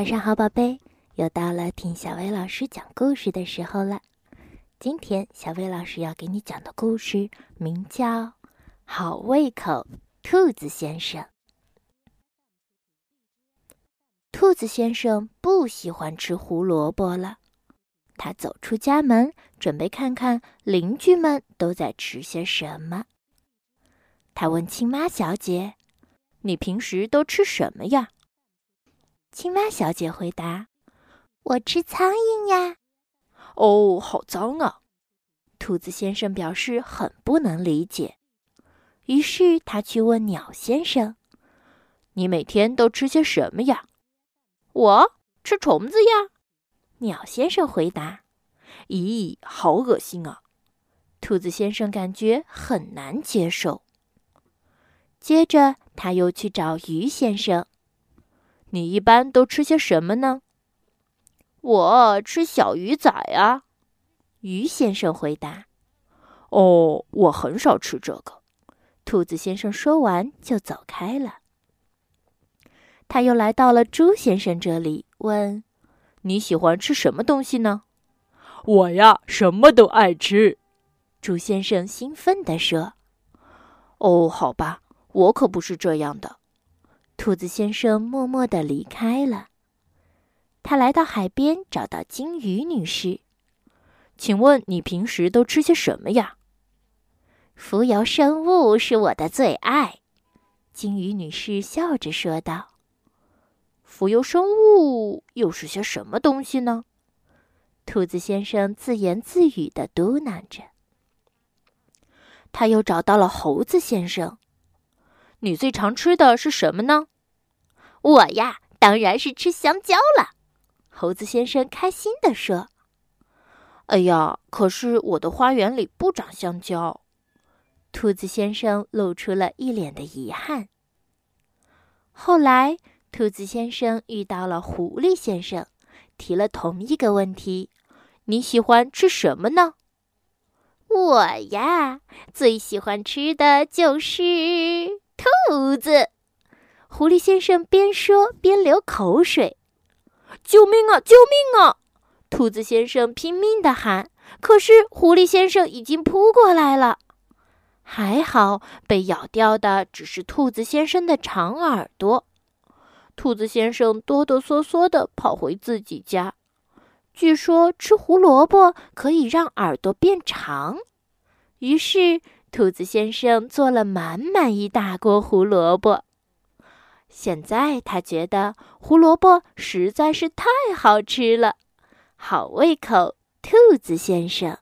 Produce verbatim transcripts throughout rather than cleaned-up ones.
晚上好，宝贝，又到了听小薇老师讲故事的时候了。今天小薇老师要给你讲的故事名叫《好胃口兔子先生》。兔子先生不喜欢吃胡萝卜了，他走出家门，准备看看邻居们都在吃些什么。他问青妈小姐：“你平时都吃什么呀？”青蛙小姐回答：“我吃苍蝇呀。”“哦，好脏啊！”兔子先生表示很不能理解。于是他去问鸟先生：“你每天都吃些什么呀？”“我吃虫子呀。”鸟先生回答。“咦，好恶心啊！”兔子先生感觉很难接受。接着他又去找鱼先生：“你一般都吃些什么呢？”“我吃小鱼仔啊。”鱼先生回答。“哦，我很少吃这个。”兔子先生说完就走开了。他又来到了猪先生这里，问：“你喜欢吃什么东西呢？”“我呀，什么都爱吃。”猪先生兴奋地说。“哦，好吧，我可不是这样的。”兔子先生默默地离开了。他来到海边，找到金鱼女士：“请问你平时都吃些什么呀？”“浮游生物是我的最爱。”金鱼女士笑着说道。“浮游生物又是些什么东西呢？”兔子先生自言自语地嘟囔着。他又找到了猴子先生：“你最常吃的是什么呢？”“我呀，当然是吃香蕉了。”猴子先生开心地说。“哎呀，可是我的花园里不长香蕉。”兔子先生露出了一脸的遗憾。后来，兔子先生遇到了狐狸先生，提了同一个问题：“你喜欢吃什么呢？”“我呀，最喜欢吃的就是……”兔子，狐狸先生边说边流口水。“救命啊，救命啊！”兔子先生拼命地喊，可是狐狸先生已经扑过来了。还好，被咬掉的只是兔子先生的长耳朵。兔子先生哆哆嗦嗦地跑回自己家。据说吃胡萝卜可以让耳朵变长，于是兔子先生做了满满一大锅胡萝卜。现在他觉得胡萝卜实在是太好吃了，好胃口兔子先生。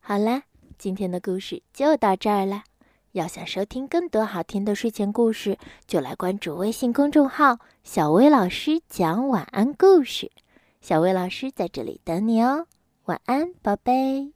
好啦，今天的故事就到这儿了。要想收听更多好听的睡前故事，就来关注微信公众号小薇老师讲晚安故事。小薇老师在这里等你哦，晚安，宝贝。